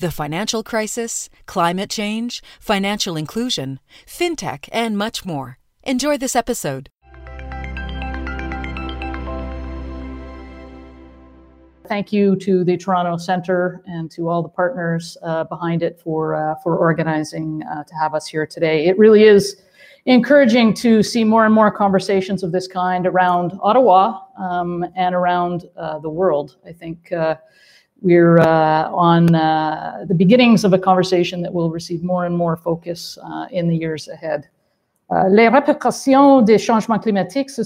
The financial crisis, climate change, financial inclusion, fintech, and much more. Enjoy this episode. Thank you to the Toronto Centre and to all the partners behind it for organizing to have us here today. It really is encouraging to see more and more conversations of this kind around Ottawa and around the world. I think we're on the beginnings of a conversation that will receive more and more focus in the years ahead. Les répercussions des changements climatiques se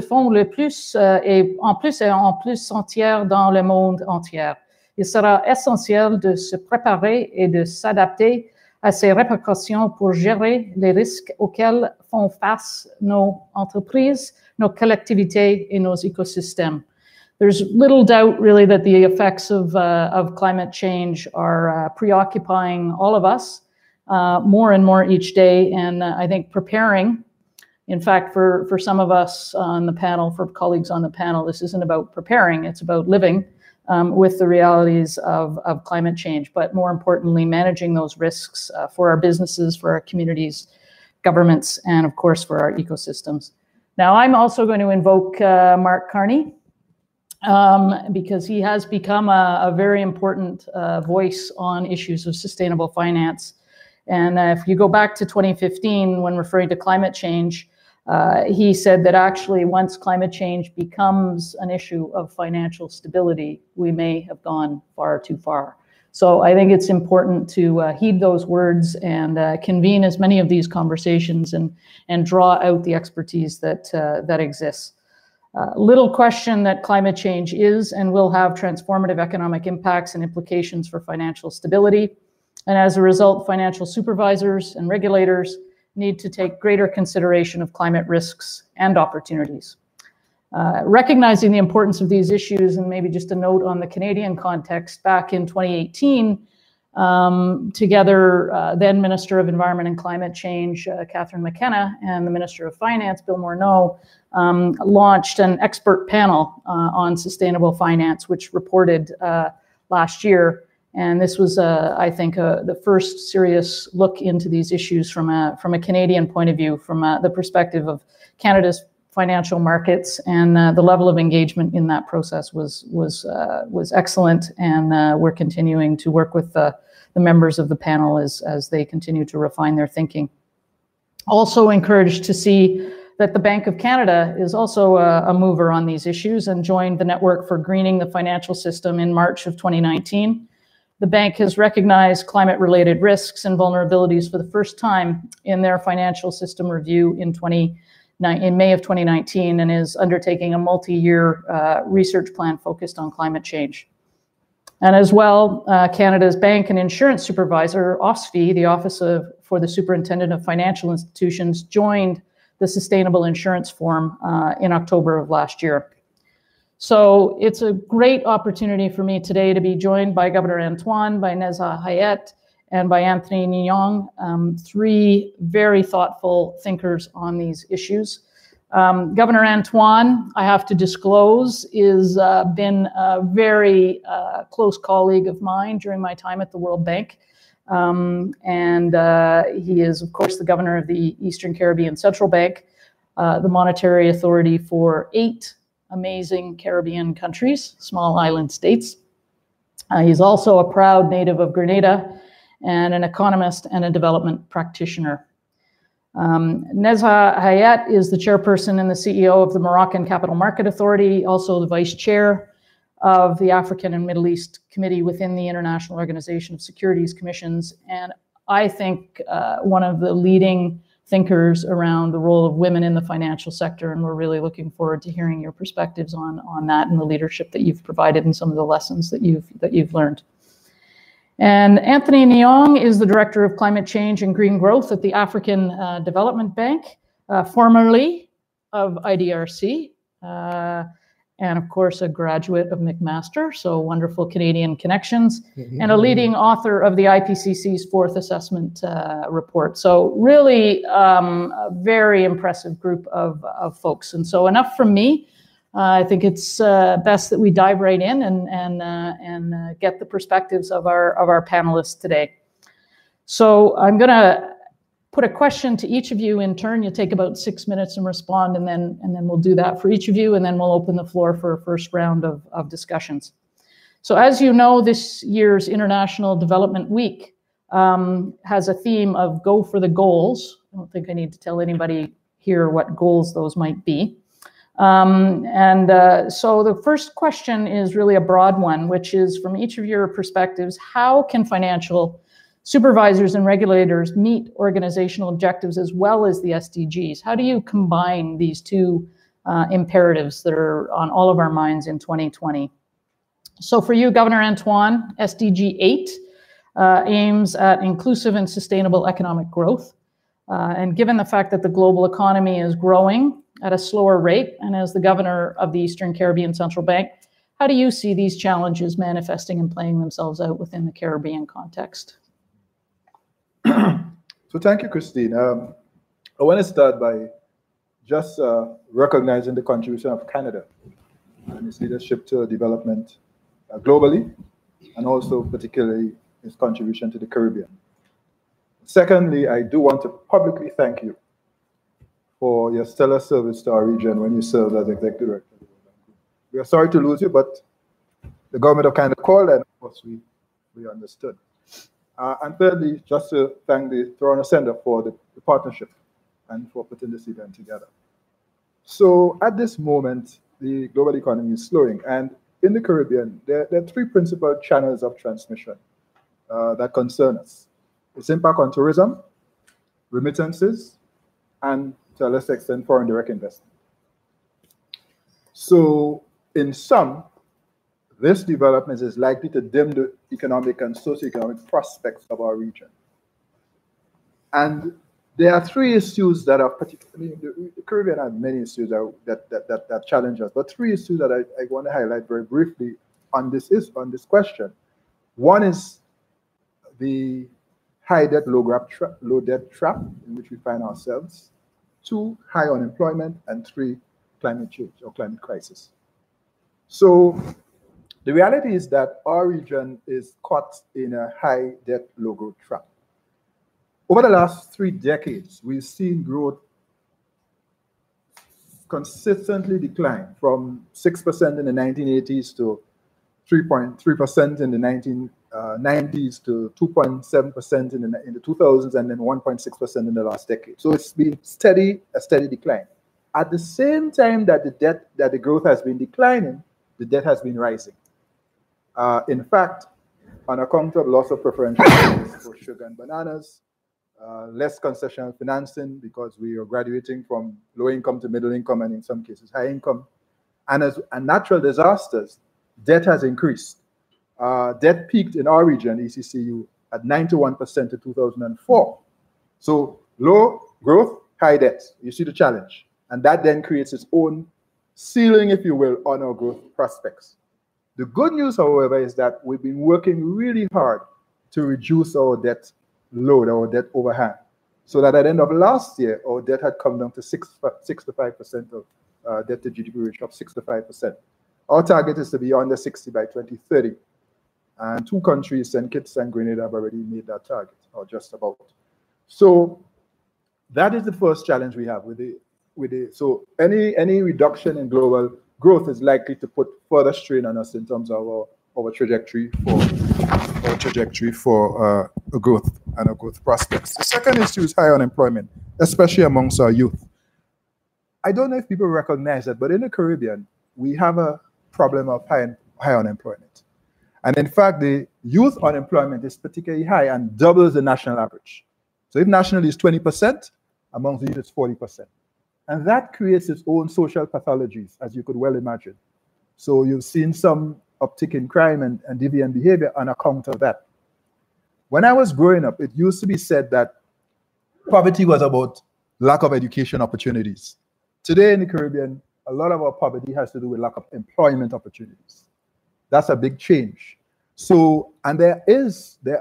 font le plus et en plus entière dans le monde entier. Il sera essentiel de se préparer et de s'adapter à ces répercussions pour gérer les risques auxquels font face nos entreprises, nos collectivités et nos écosystèmes. There's little doubt, really, that the effects of climate change are preoccupying all of us. More and more each day, and I think preparing, in fact, for some of us on the panel, for colleagues on the panel, this isn't about preparing, it's about living with the realities of climate change, but more importantly, managing those risks for our businesses, for our communities, governments, and of course, for our ecosystems. Now, I'm also going to invoke Mark Carney, because he has become a very important voice on issues of sustainable finance. And if you go back to 2015, when referring to climate change, he said that actually once climate change becomes an issue of financial stability, we may have gone far too far. So I think it's important to heed those words and convene as many of these conversations and draw out the expertise that exists. Little question that climate change is and will have transformative economic impacts and implications for financial stability. And as a result, financial supervisors and regulators need to take greater consideration of climate risks and opportunities. Recognizing the importance of these issues, and maybe just a note on the Canadian context, back in 2018, together then Minister of Environment and Climate Change, Catherine McKenna, and the Minister of Finance, Bill Morneau, launched an expert panel on sustainable finance, which reported last year. And this was, I think, the first serious look into these issues from a Canadian point of view, from the perspective of Canada's financial markets, and the level of engagement in that process was excellent. And we're continuing to work with the members of the panel as they continue to refine their thinking. Also encouraged to see that the Bank of Canada is also a mover on these issues and joined the Network for Greening the Financial System in March of 2019. The bank has recognized climate-related risks and vulnerabilities for the first time in their financial system review in May of 2019, and is undertaking a multi-year research plan focused on climate change. And as well, Canada's bank and insurance supervisor, OSFI, the Office for the Superintendent of Financial Institutions, joined the Sustainable Insurance Forum in October of last year. So it's a great opportunity for me today to be joined by Governor Antoine, by Nezha Hayat, and by Anthony Nyong, three very thoughtful thinkers on these issues. Governor Antoine, I have to disclose, is been a very close colleague of mine during my time at the World Bank. And he is, of course, the governor of the Eastern Caribbean Central Bank, the monetary authority for 8 amazing Caribbean countries, small island states. He's also a proud native of Grenada and an economist and a development practitioner. Nezha Hayat is the chairperson and the CEO of the Moroccan Capital Market Authority, also the vice chair of the African and Middle East Committee within the International Organization of Securities Commissions. And I think one of the leading thinkers around the role of women in the financial sector, and we're really looking forward to hearing your perspectives on that and the leadership that you've provided and some of the lessons that you've learned. And Anthony Nyong is the Director of Climate Change and Green Growth at the African Development Bank, formerly of IDRC, and of course a graduate of McMaster, so wonderful Canadian connections, and a leading author of the IPCC's fourth assessment report. So really a very impressive group of folks. And so enough from me. I think it's best that we dive right in and get the perspectives of our panelists today. So I'm going to put a question to each of you in turn. You'll take about 6 minutes and respond, and then we'll do that for each of you, and then we'll open the floor for a first round of discussions. So as you know, this year's International Development Week has a theme of go for the goals. I don't think I need to tell anybody here what goals those might be. So the first question is really a broad one, which is from each of your perspectives, how can financial supervisors and regulators meet organizational objectives as well as the SDGs? How do you combine these two imperatives that are on all of our minds in 2020? So for you, Governor Antoine, SDG 8 aims at inclusive and sustainable economic growth. And given the fact that the global economy is growing at a slower rate, and as the governor of the Eastern Caribbean Central Bank, how do you see these challenges manifesting and playing themselves out within the Caribbean context? So thank you, Christine. I want to start by just recognizing the contribution of Canada and its leadership to development globally, and also particularly its contribution to the Caribbean. Secondly, I do want to publicly thank you for your stellar service to our region when you served as Executive Director. We are sorry to lose you, but the government of Canada called, and of course we understood. And thirdly, just to thank the Toronto Centre for the partnership and for putting this event together. So at this moment, the global economy is slowing, and in the Caribbean, there are three principal channels of transmission that concern us. Its impact on tourism, remittances, and to a lesser extent, foreign direct investment. So in sum, this development is likely to dim the economic and socioeconomic prospects of our region. And there are three issues that are particularly, the Caribbean has many issues that challenge us, but three issues that I want to highlight very briefly on this question. One is the high debt, low debt trap in which we find ourselves. Two, high unemployment, and three, climate change or climate crisis. So the reality is that our region is caught in a high debt, low growth trap. Over the last 3 decades, we've seen growth consistently decline from 6% in the 1980s to 3.3% in the 1990s to 2.7% in the 2000s, and then 1.6% in the last decade. So it's been a steady decline. At the same time that the growth has been declining, the debt has been rising. In fact, on account of loss of preferential rates for sugar and bananas, less concessional financing because we are graduating from low income to middle income, and in some cases high income, and as and natural disasters, debt has increased. Debt peaked in our region, ECCU, at 91% in 2004. So low growth, high debt. You see the challenge. And that then creates its own ceiling, if you will, on our growth prospects. The good news, however, is that we've been working really hard to reduce our debt load, our debt overhang, so that at the end of last year, our debt had come down to 65% of debt to GDP ratio of 65%. Our target is to be under 60 by 2030. And two countries, St. Kitts and Grenada, have already made that target, or just about. So that is the first challenge we have so any reduction in global growth is likely to put further strain on us in terms of our trajectory for growth and our growth prospects. The second issue is high unemployment, especially amongst our youth. I don't know if people recognize that, but in the Caribbean, we have a problem of high unemployment. And in fact, the youth unemployment is particularly high and doubles the national average. So if nationally is 20%, among the youth it's 40%. And that creates its own social pathologies, as you could well imagine. So you've seen some uptick in crime and deviant behavior on account of that. When I was growing up, it used to be said that poverty was about lack of education opportunities. Today in the Caribbean, a lot of our poverty has to do with lack of employment opportunities. That's a big change. So, and there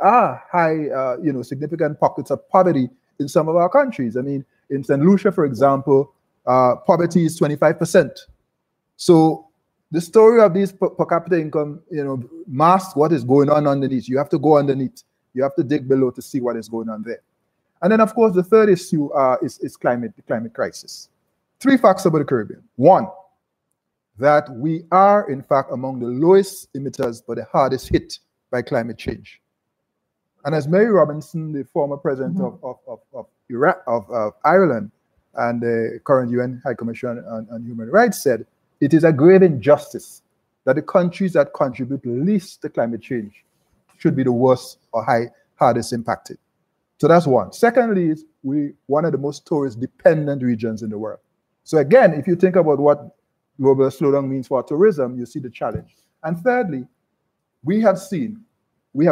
are high, significant pockets of poverty in some of our countries. I mean, in St. Lucia, for example, poverty is 25%. So the story of these per capita income, masks what is going on underneath. You have to go underneath. You have to dig below to see what is going on there. And then, of course, the third issue is the climate crisis. Three facts about the Caribbean. One, that we are, in fact, among the lowest emitters but the hardest hit by climate change. And as Mary Robinson, the former president of Ireland and the current UN High Commissioner on Human Rights said, it is a grave injustice that the countries that contribute least to climate change should be the worst or hardest impacted. So that's one. Secondly, is we're one of the most tourist-dependent regions in the world. So again, if you think about what global slowdown means for tourism, you see the challenge. And thirdly, we have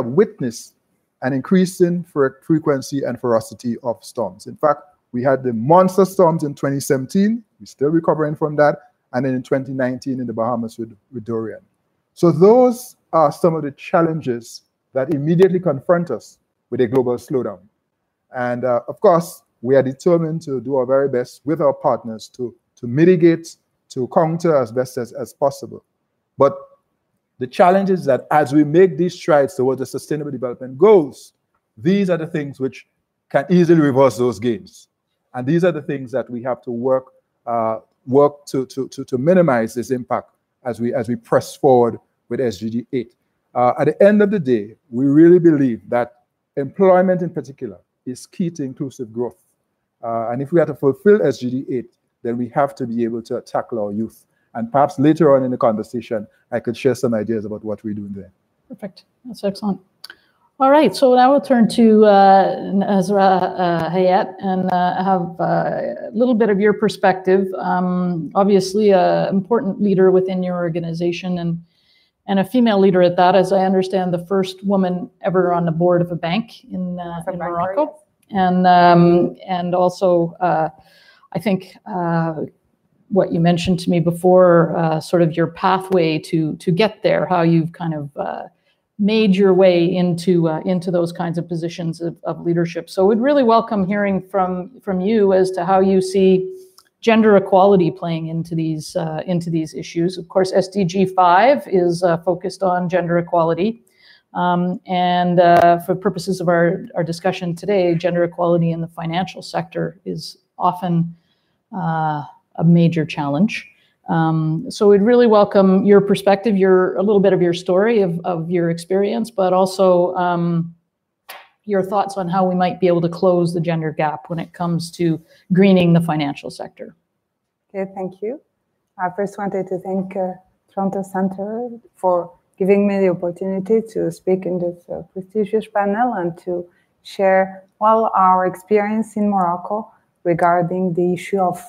witnessed an increase in frequency and ferocity of storms. In fact, we had the monster storms in 2017, we're still recovering from that, and then in 2019 in the Bahamas with Dorian. So those are some of the challenges that immediately confront us with a global slowdown. And of course, we are determined to do our very best with our partners to mitigate, to counter as best as possible. But the challenge is that as we make these strides towards the Sustainable Development Goals, these are the things which can easily reverse those gains. And these are the things that we have to work to minimize this impact as we press forward with SDG 8. At the end of the day, we really believe that employment in particular is key to inclusive growth. And if we are to fulfill SDG 8, then we have to be able to tackle our youth. And perhaps later on in the conversation, I could share some ideas about what we're doing there. Perfect. That's excellent. All right. So now we'll turn to Nezha Hayat and have a little bit of your perspective. Obviously, an important leader within your organization and a female leader at that, as I understand, the first woman ever on the board of a bank in Morocco. And also, I think what you mentioned to me before, sort of your pathway to get there, how you've kind of made your way into those kinds of positions of leadership. So we'd really welcome hearing from you as to how you see gender equality playing into these issues. Of course, SDG 5 is focused on gender equality. And for purposes of our discussion today, gender equality in the financial sector is often a major challenge. So we'd really welcome your perspective, a little bit of your story of your experience, but also your thoughts on how we might be able to close the gender gap when it comes to greening the financial sector. Okay, thank you. I first wanted to thank Toronto Centre for giving me the opportunity to speak in this prestigious panel and to share our experience in Morocco regarding the issue of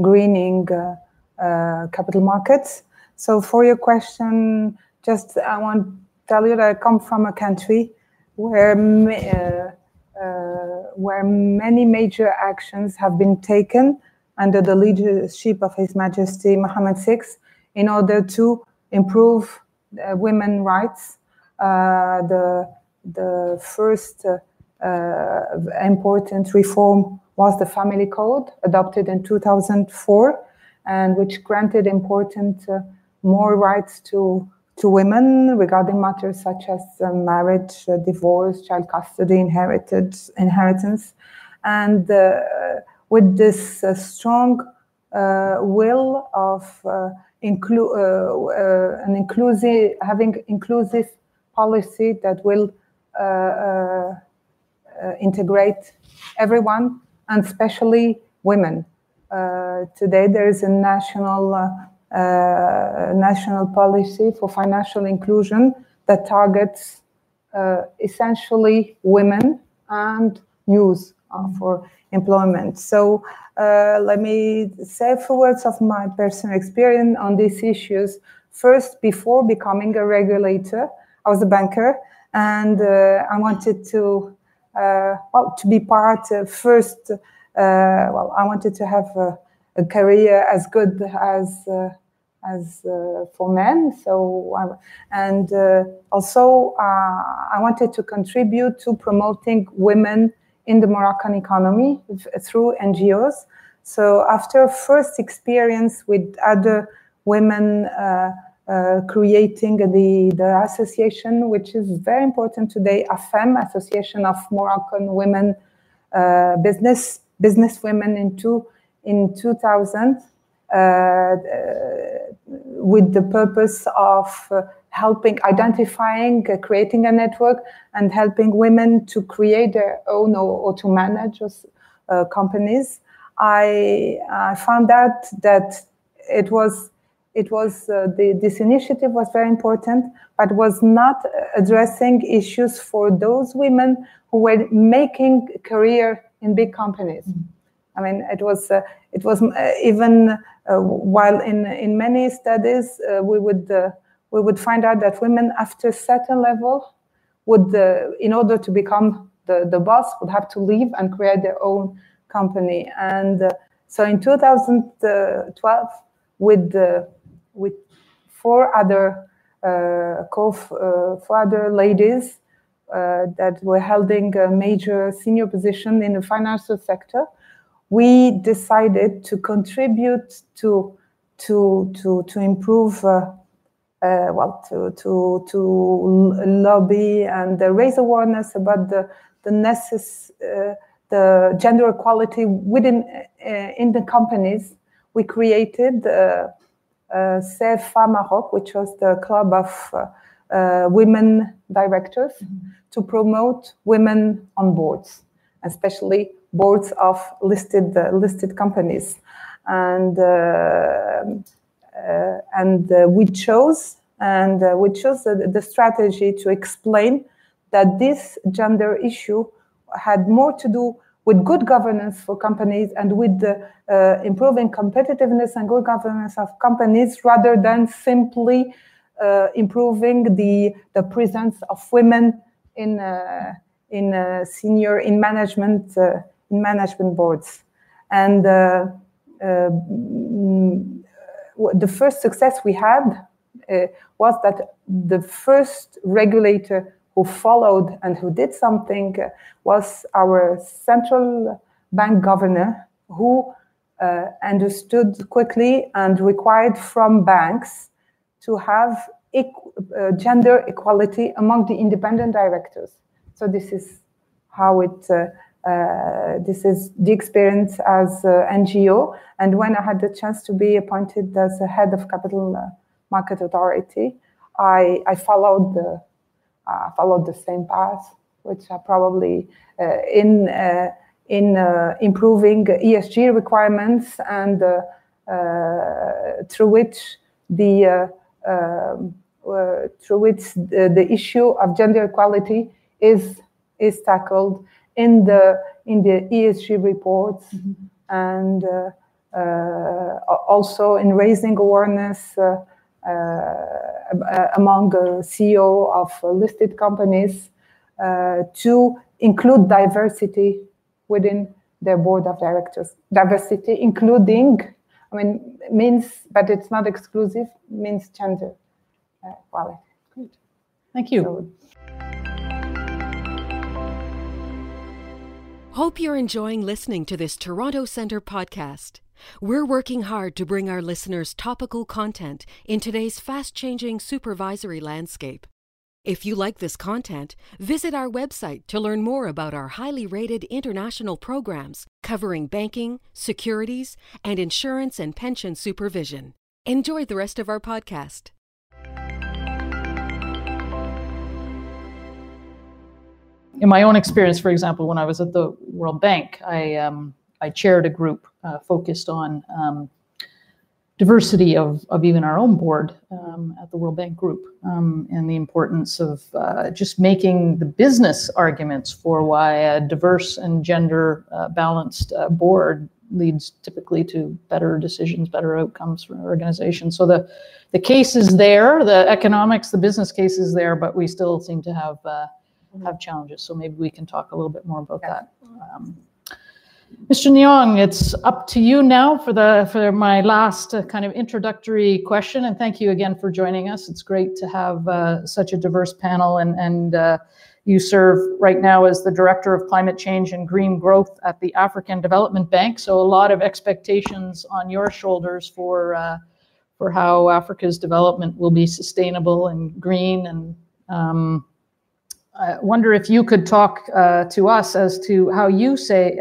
greening capital markets. So for your question, I want to tell you that I come from a country where many major actions have been taken under the leadership of His Majesty Mohammed VI in order to improve women's rights. The first important reform was the Family Code, adopted in 2004, and which granted important more rights to women regarding matters such as marriage, divorce, child custody, inheritance. And with this strong will of having inclusive policy that will integrate everyone, and especially women. Today, there is a national policy for financial inclusion that targets essentially women and youth for employment. So let me say a few words of my personal experience on these issues. First, before becoming a regulator, I was a banker, and I wanted to be part of first. Well, I wanted to have a career as good as for men. So, I wanted to contribute to promoting women in the Moroccan economy through NGOs. So after first experience with other women creating the association, which is very important today, AFEM, Association of Moroccan Women Business Women, in 2000, with the purpose of helping, identifying, creating a network and helping women to create their own or to manage companies. I found out that this initiative was very important, but was not addressing issues for those women who were making career in big companies. Mm-hmm. I mean, it was even while in many studies we would find out that women after a certain level would, in order to become the boss, would have to leave and create their own company. And so in 2012, with four other ladies that were holding a major senior position in the financial sector, we decided to contribute to improve, to lobby and raise awareness about the gender equality within in the companies. We created Save Femmes Maroc, which was the club of women directors, mm-hmm. to promote women on boards, especially boards of listed companies, and we chose the strategy to explain that this gender issue had more to do with good governance for companies and with the, improving competitiveness and good governance of companies, rather than simply improving the presence of women in management boards. And the first success we had was that the first regulator who followed and who did something was our central bank governor, who understood quickly and required from banks to have gender equality among the independent directors. So this is how it. This is the experience as NGO, and when I had the chance to be appointed as a head of Capital Market Authority, I followed the same path, which are probably in improving ESG requirements, and through which the issue of gender equality is tackled in the ESG reports, mm-hmm. and also in raising awareness. Among CEO of listed companies to include diversity within their board of directors. Diversity, including, I mean, means, but it's not exclusive, means gender equality. Great. Thank you. Hope you're enjoying listening to this Toronto Centre podcast. We're working hard to bring our listeners topical content in today's fast-changing supervisory landscape. If you like this content, visit our website to learn more about our highly rated international programs covering banking, securities, and insurance and pension supervision. Enjoy the rest of our podcast. In my own experience, for example, when I was at the World Bank, I chaired a group focused on diversity of even our own board at the World Bank Group, and the importance of just making the business arguments for why a diverse and gender balanced board leads typically to better decisions, better outcomes for an organization. So the case is there, the economics, the business case is there, but we still seem to have challenges. So maybe we can talk a little bit more about that. Mr. Nyong, it's up to you now for my last kind of introductory question, and thank you again for joining us. It's great to have such a diverse panel, and you serve right now as the Director of Climate Change and Green Growth at the African Development Bank, so a lot of expectations on your shoulders for how Africa's development will be sustainable and green. And I wonder if you could talk to us as to how you think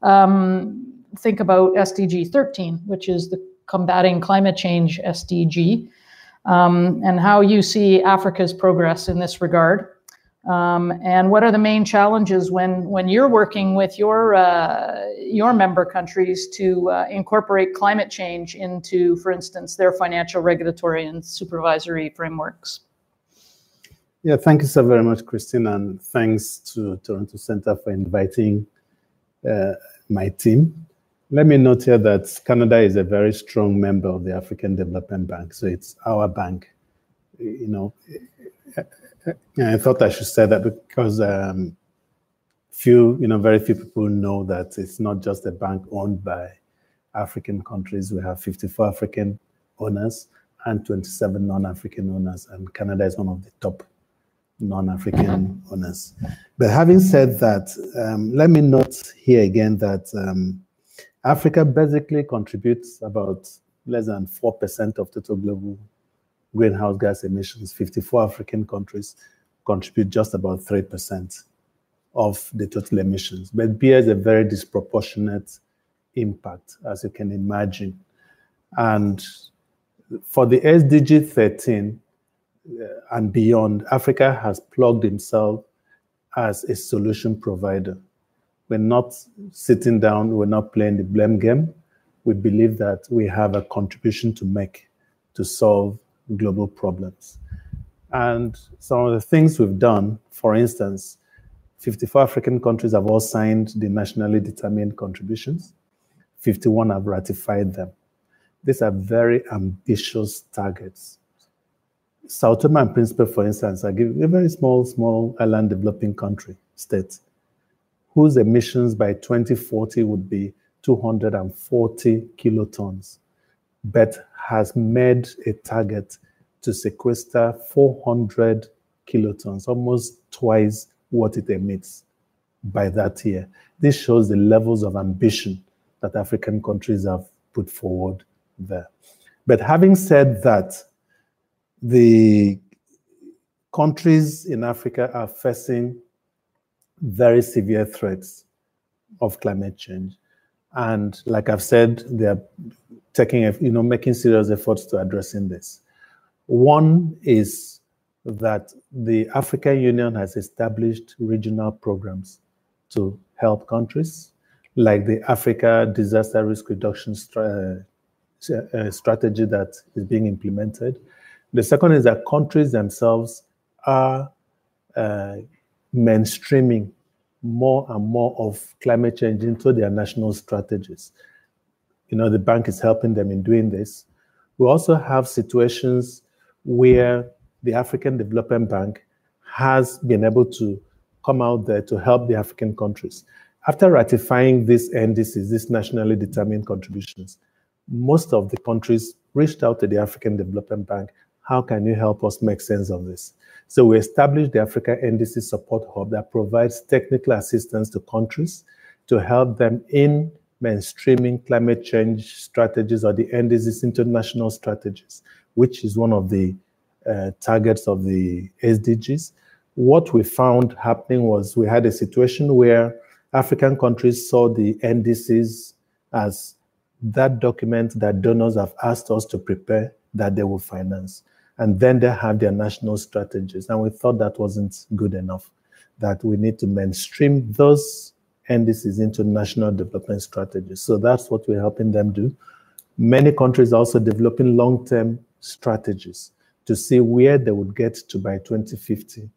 about SDG 13, which is the Combating Climate Change SDG, and how you see Africa's progress in this regard. And what are the main challenges when you're working with your member countries to incorporate climate change into, for instance, their financial, regulatory, and supervisory frameworks? Yeah, thank you so very much, Christine, and thanks to Toronto Centre for inviting my team. Let me note here that Canada is a very strong member of the African Development Bank, so it's our bank. You know, I thought I should say that because very few people know that it's not just a bank owned by African countries. We have 54 African owners and 27 non-African owners, and Canada is one of the top non-African owners. But having said that, let me note here again that Africa basically contributes about less than 4% of total global greenhouse gas emissions. 54 African countries contribute just about 3% of the total emissions, but bears a very disproportionate impact, as you can imagine. And for the SDG 13, and beyond, Africa has plugged himself as a solution provider. We're not sitting down, we're not playing the blame game. We believe that we have a contribution to make to solve global problems. And some of the things we've done, for instance, 54 African countries have all signed the nationally determined contributions. 51 have ratified them. These are very ambitious targets. São Tomé and Príncipe, for instance, are a very small island developing country, state, whose emissions by 2040 would be 240 kilotons, but has made a target to sequester 400 kilotons, almost twice what it emits by that year. This shows the levels of ambition that African countries have put forward there. But having said that, the countries in Africa are facing very severe threats of climate change. And like I've said, they are making serious efforts to addressing this. One is that the African Union has established regional programs to help countries, like the Africa Disaster Risk Reduction Strategy that is being implemented. The second is that countries themselves are mainstreaming more and more of climate change into their national strategies. You know, the bank is helping them in doing this. We also have situations where the African Development Bank has been able to come out there to help the African countries. After ratifying these NDCs, these nationally determined contributions, most of the countries reached out to the African Development Bank. How can you help us make sense of this? So we established the Africa NDC Support Hub that provides technical assistance to countries to help them in mainstreaming climate change strategies or the NDCs international strategies, which is one of the targets of the SDGs. What we found happening was we had a situation where African countries saw the NDCs as that document that donors have asked us to prepare that they will finance. And then they have their national strategies. And we thought that wasn't good enough, that we need to mainstream those NDCs into national development strategies. So that's what we're helping them do. Many countries are also developing long-term strategies to see where they would get to by 2050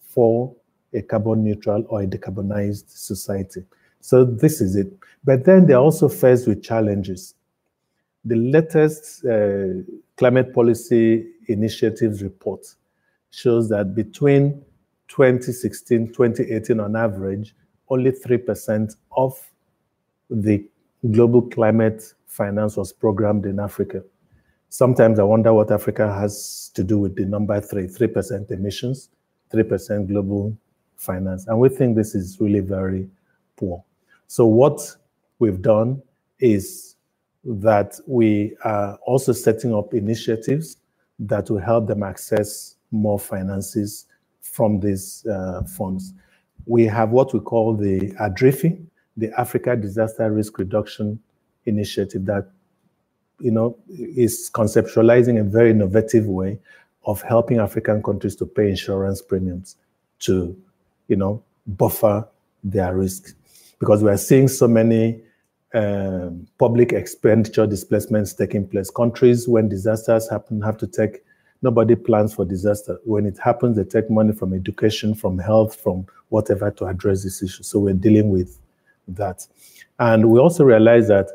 for a carbon neutral or a decarbonized society. So this is it. But then they're also faced with challenges. The latest Climate Policy Initiatives report shows that between 2016, 2018, on average, only 3% of the global climate finance was programmed in Africa. Sometimes I wonder what Africa has to do with the number 3% emissions, 3% global finance. And we think this is really very poor. So what we've done is that we are also setting up initiatives that will help them access more finances from these funds. We have what we call the ADRIFI, the Africa Disaster Risk Reduction Initiative, that is conceptualizing a very innovative way of helping African countries to pay insurance premiums to buffer their risk. Because we are seeing so many public expenditure displacements taking place. Countries, when disasters happen, have to take, nobody plans for disaster. When it happens, they take money from education, from health, from whatever to address this issue. So we're dealing with that. And we also realize that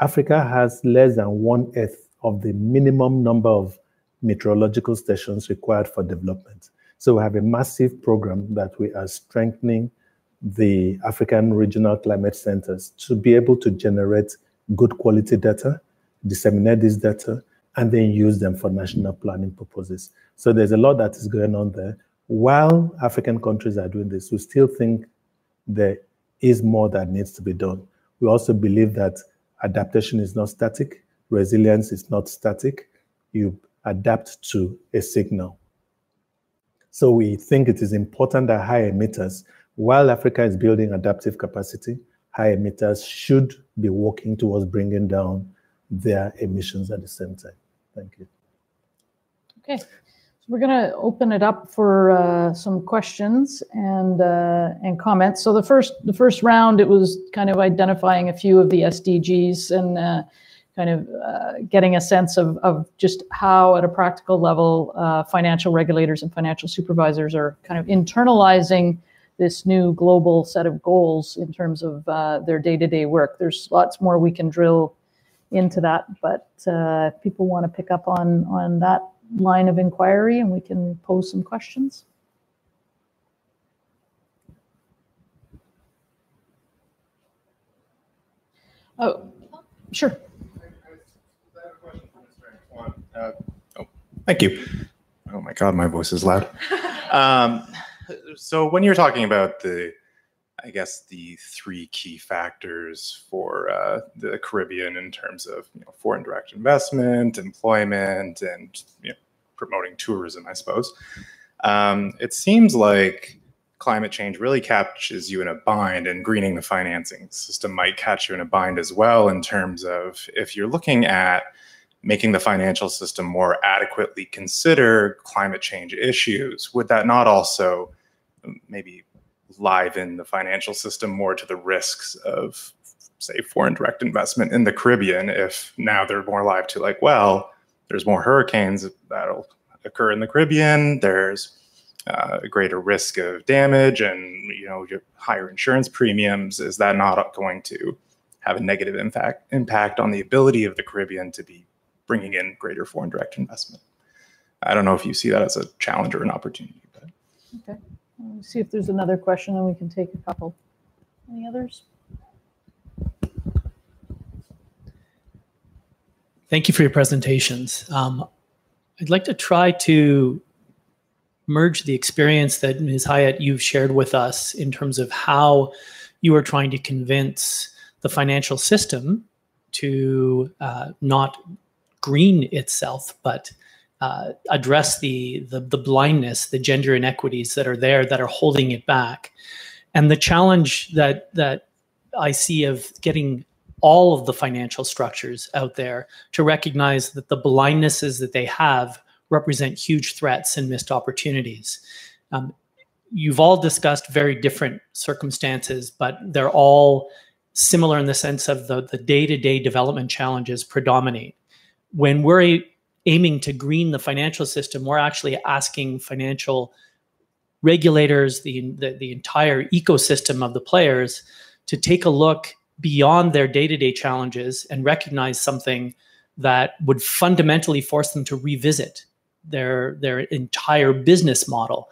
Africa has less than 1/8 of the minimum number of meteorological stations required for development. So we have a massive program that we are strengthening the African Regional Climate Centers to be able to generate good quality data, disseminate this data, and then use them for national planning purposes. So there's a lot that is going on there. While African countries are doing this, we still think there is more that needs to be done. We also believe that adaptation is not static, resilience is not static. You adapt to a signal. So we think it is important that high emitters, while Africa is building adaptive capacity, high emitters should be working towards bringing down their emissions at the same time. Thank you. Okay, so we're going to open it up for some questions and comments. So the first round, it was kind of identifying a few of the SDGs and getting a sense of just how, at a practical level, financial regulators and financial supervisors are kind of internalizing this new global set of goals in terms of their day-to-day work. There's lots more we can drill into that, but if people want to pick up on that line of inquiry, and we can pose some questions. Oh, sure. Thank you. Oh my God, my voice is loud. So when you're talking about the three key factors for the Caribbean in terms of foreign direct investment, employment, and promoting tourism, I suppose, it seems like climate change really catches you in a bind, and greening the financing system might catch you in a bind as well, in terms of if you're looking at making the financial system more adequately consider climate change issues, would that not also maybe liven the financial system more to the risks of, say, foreign direct investment in the Caribbean, if now they're more live to there's more hurricanes that'll occur in the Caribbean, there's a greater risk of damage, and your higher insurance premiums, is that not going to have a negative impact on the ability of the Caribbean to be bringing in greater foreign direct investment? I don't know if you see that as a challenge or an opportunity. But. Okay, let's see if there's another question, and we can take a couple. Any others? Thank you for your presentations. I'd like to try to merge the experience that Ms. Hayat, you've shared with us in terms of how you are trying to convince the financial system to not green itself, but address the blindness, the gender inequities that are there that are holding it back. And the challenge that I see of getting all of the financial structures out there to recognize that the blindnesses that they have represent huge threats and missed opportunities. You've all discussed very different circumstances, but they're all similar in the sense of the day-to-day development challenges predominate. When we're aiming to green the financial system, we're actually asking financial regulators, the entire ecosystem of the players, to take a look beyond their day-to-day challenges and recognize something that would fundamentally force them to revisit their entire business model.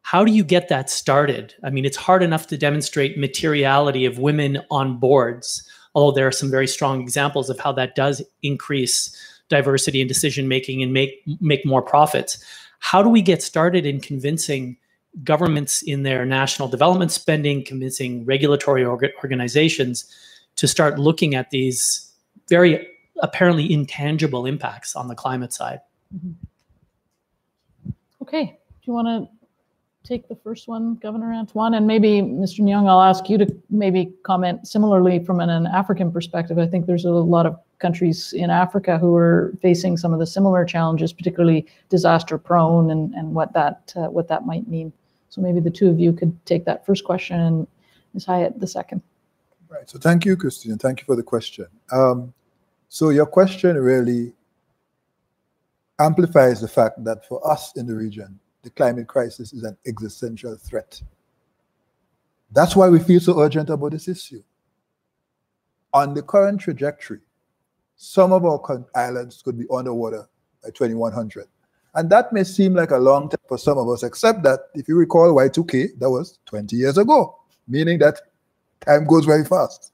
How do you get that started? I mean, it's hard enough to demonstrate materiality of women on boards, although there are some very strong examples of how that does increase diversity in decision-making and make more profits. How do we get started in convincing governments in their national development spending, convincing regulatory organizations to start looking at these very apparently intangible impacts on the climate side? Mm-hmm. Okay, do you want to take the first one, Governor Antoine? And maybe, Mr. Nyong, I'll ask you to maybe comment similarly from an African perspective. I think there's a lot of countries in Africa who are facing some of the similar challenges, particularly disaster prone, and what that might mean. So maybe the two of you could take that first question and Ms. Hayat the second. Right, so thank you, Christine, thank you for the question. So your question really amplifies the fact that for us in the region, the climate crisis is an existential threat. That's why we feel so urgent about this issue. On the current trajectory, some of our islands could be underwater by 2100. And that may seem like a long time for some of us, except that if you recall Y2K, that was 20 years ago, meaning that time goes very fast.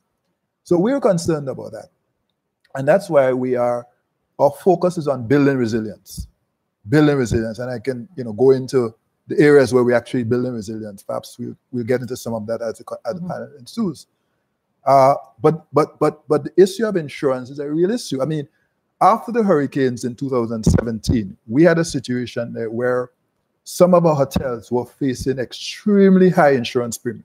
So we're concerned about that. And that's why our focus is on building resilience. And I can, go into the areas where we're actually building resilience. Perhaps we'll get into some of that as the panel ensues. But the issue of insurance is a real issue. I mean, after the hurricanes in 2017, we had a situation there where some of our hotels were facing extremely high insurance premiums.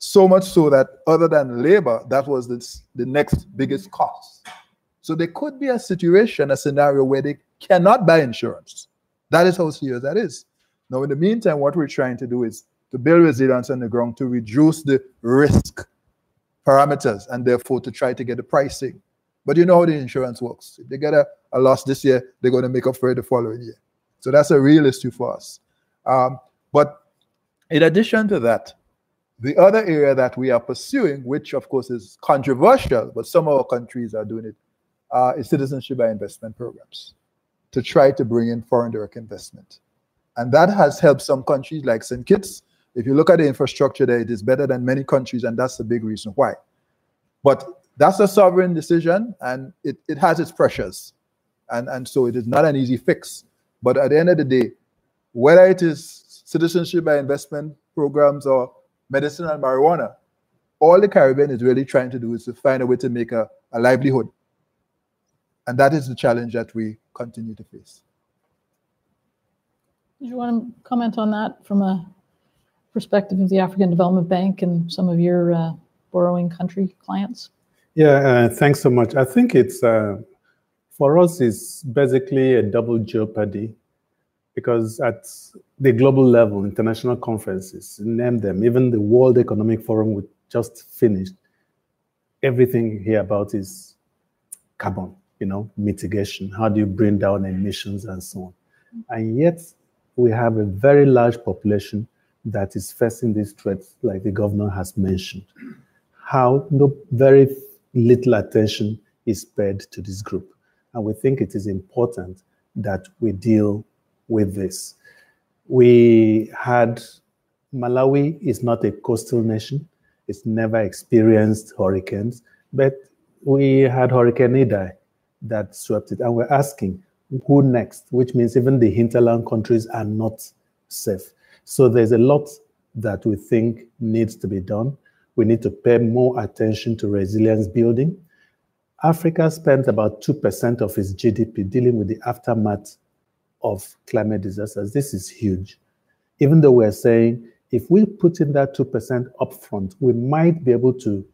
So much so that other than labor, that was the next biggest cost. So there could be a scenario where they cannot buy insurance. That is how serious that is. Now, in the meantime, what we're trying to do is to build resilience on the ground to reduce the risk parameters and therefore to try to get the pricing. But you know how the insurance works. If they get a loss this year, they're going to make up for it the following year. So that's a real issue for us. But in addition to that, the other area that we are pursuing, which of course is controversial, but some of our countries are doing it, is citizenship by investment programs to try to bring in foreign direct investment. And that has helped some countries like St. Kitts. If you look at the infrastructure there, it is better than many countries, and that's the big reason why. But that's a sovereign decision, and it has its pressures. And so it is not an easy fix. But at the end of the day, whether it is citizenship by investment programs or medicinal marijuana, all the Caribbean is really trying to do is to find a way to make a livelihood. And that is the challenge that we continue to face. Did you want to comment on that from a perspective of the African Development Bank and some of your borrowing country clients? Yeah, thanks so much. I think it's, for us, it's basically a double jeopardy. Because at the global level, international conferences, name them, even the World Economic Forum, which just finished, everything you hear about is carbon, mitigation. How do you bring down emissions and so on? And yet, we have a very large population that is facing these threats, like the governor has mentioned. How very little attention is paid to this group. And we think it is important that we deal with this. We had Malawi is not a coastal nation. It's never experienced hurricanes, but we had Hurricane Idai that swept it. And we're asking who next, which means even the hinterland countries are not safe. So there's a lot that we think needs to be done. We need to pay more attention to resilience building. Africa spent about 2% of its GDP dealing with the aftermath of climate disasters. This is huge. Even though we're saying if we put in that 2% upfront, we might be able to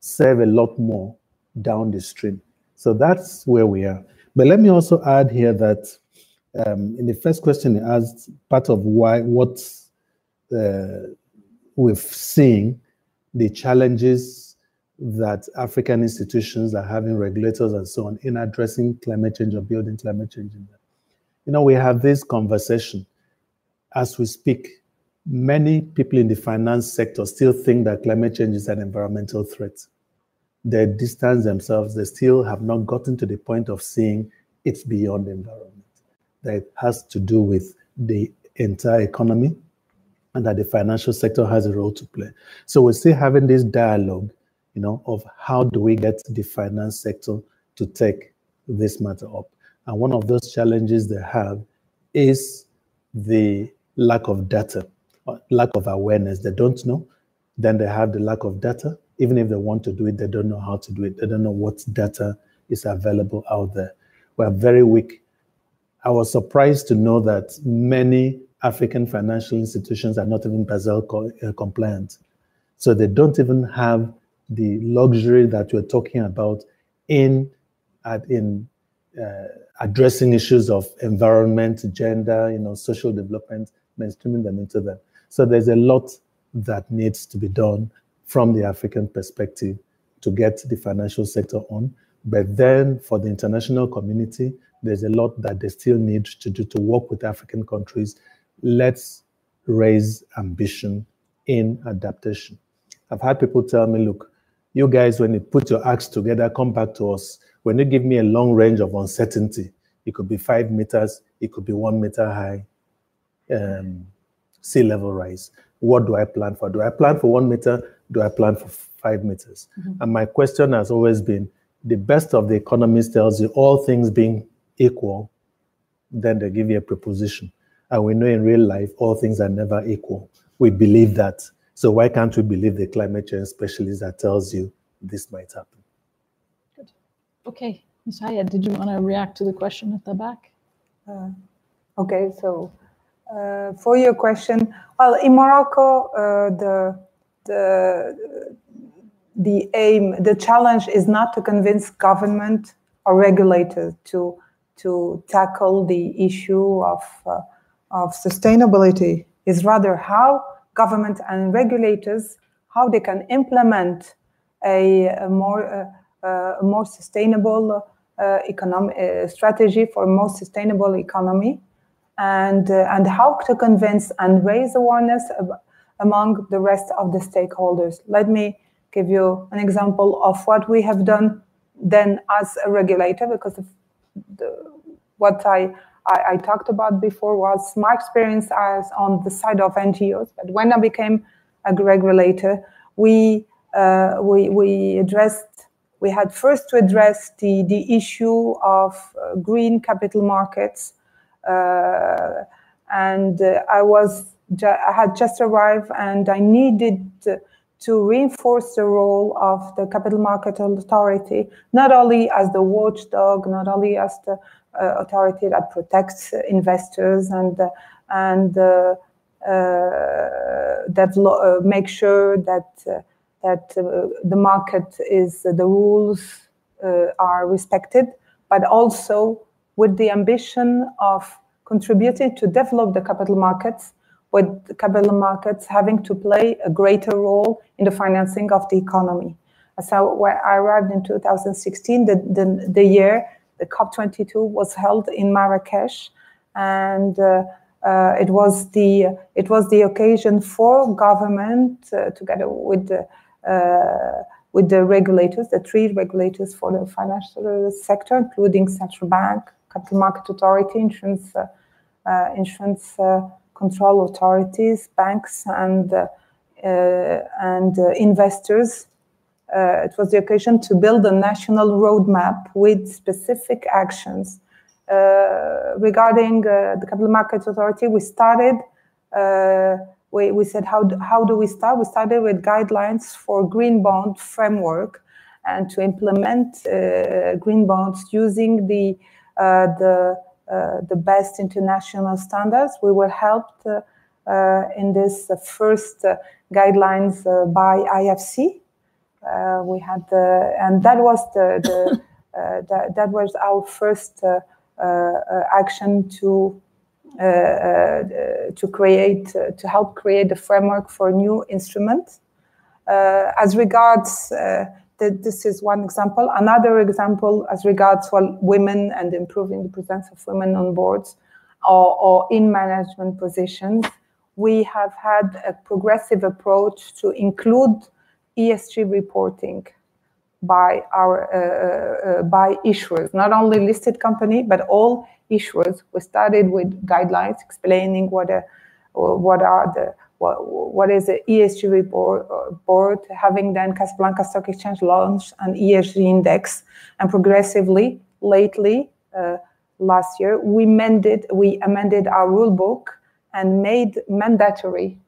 save a lot more down the stream. So that's where we are. But let me also add here that in the first question you asked, part of what we're seeing, the challenges that African institutions are having, regulators and so on, in addressing climate change or building climate change in that. We have this conversation as we speak many people in the finance sector still think that climate change is an environmental threat. They distance themselves. They still have not gotten to the point of seeing it's beyond the environment, that it has to do with the entire economy, and that the financial sector has a role to play. So we're still having this dialogue, you know, of how do we get the finance sector to take this matter up. And one of those challenges they have is the lack of data, or lack of awareness. They don't know. Then they have the lack of data. Even if they want to do it, they don't know how to do it. They don't know what data is available out there. We're very weak. I was surprised to know that many African financial institutions are not even Basel compliant. So they don't even have the luxury that we're talking about in addressing issues of environment, gender, you know, social development, mainstreaming them into them. So there's a lot that needs to be done from the African perspective to get the financial sector on. But then for the international community, there's a lot that they still need to do to work with African countries. Let's raise ambition in adaptation. I've had people tell me, look, you guys, when you put your acts together, come back to us. When you give me a long range of uncertainty, it could be 5 meters, it could be 1 meter high sea level rise. What do I plan for? Do I plan for 1 meter? Do I plan for 5 meters? Mm-hmm. And my question has always been, the best of the economists tells you all things being equal, then they give you a proposition. And we know in real life, all things are never equal. We believe that. So why can't we believe the climate change specialist that tells you this might happen? Good. Okay, Ms. Hayat, did you want to react to the question at the back? Okay, so for your question, well, in Morocco, the aim, the challenge is not to convince government or regulators to tackle the issue of sustainability. It's rather how government and regulators, how they can implement a more sustainable strategy for a more sustainable economy, and how to convince and raise awareness among the rest of the stakeholders. Let me give you an example of what we have done then as a regulator, because what I talked about before was my experience as on the side of NGOs. But when I became a regulator, we had first to address the issue of green capital markets, and I had just arrived, and I needed to reinforce the role of the Capital Market Authority, not only as the watchdog, not only as the authority that protects investors and make sure that the market is the rules are respected, but also with the ambition of contributing to develop the capital markets, with the capital markets having to play a greater role in the financing of the economy. So when I arrived in 2016, the year the COP22 was held in Marrakesh, and it was the occasion for government together with the regulators, the three regulators for the financial sector, including Central Bank, Capital Market Authority, insurance control authorities, banks, and investors. It was the occasion to build a national roadmap with specific actions. Regarding the Capital Markets Authority, we started, we said, how do we start? We started with guidelines for green bond framework, and to implement green bonds using the best international standards. We were helped in this first guidelines by IFC. We had and that was that was our first action to help create the framework for new instruments. As regards. This is one example. Another example as regards women and improving the presence of women on boards or in management positions, we have had a progressive approach to include ESG reporting by our by issuers, not only listed company but all issuers. We started with guidelines explaining what is the ESG report, having then Casablanca Stock Exchange launched an ESG index, and progressively lately last year we amended our rule book and made mandatory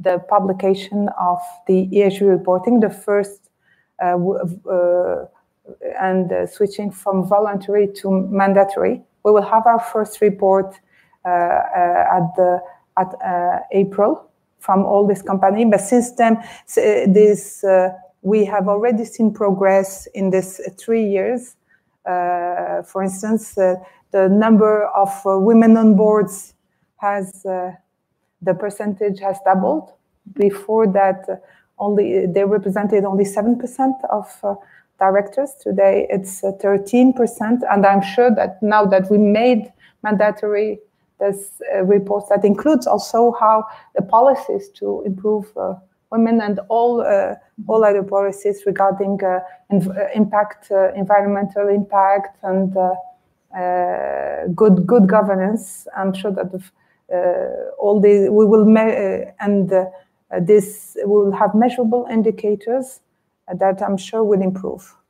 the publication of the ESG reporting, the first switching from voluntary to mandatory. We will have our first report at April from all this company. But since then, we have already seen progress in this 3 years. For instance, the number of women on boards has the percentage has doubled. Before that, only they represented only 7% of directors. Today it's 13%, and I'm sure that now that we made mandatory this report, that includes also how the policies to improve women and all other policies regarding environmental impact, and good governance. I'm sure that we will have measurable indicators that I'm sure will improve.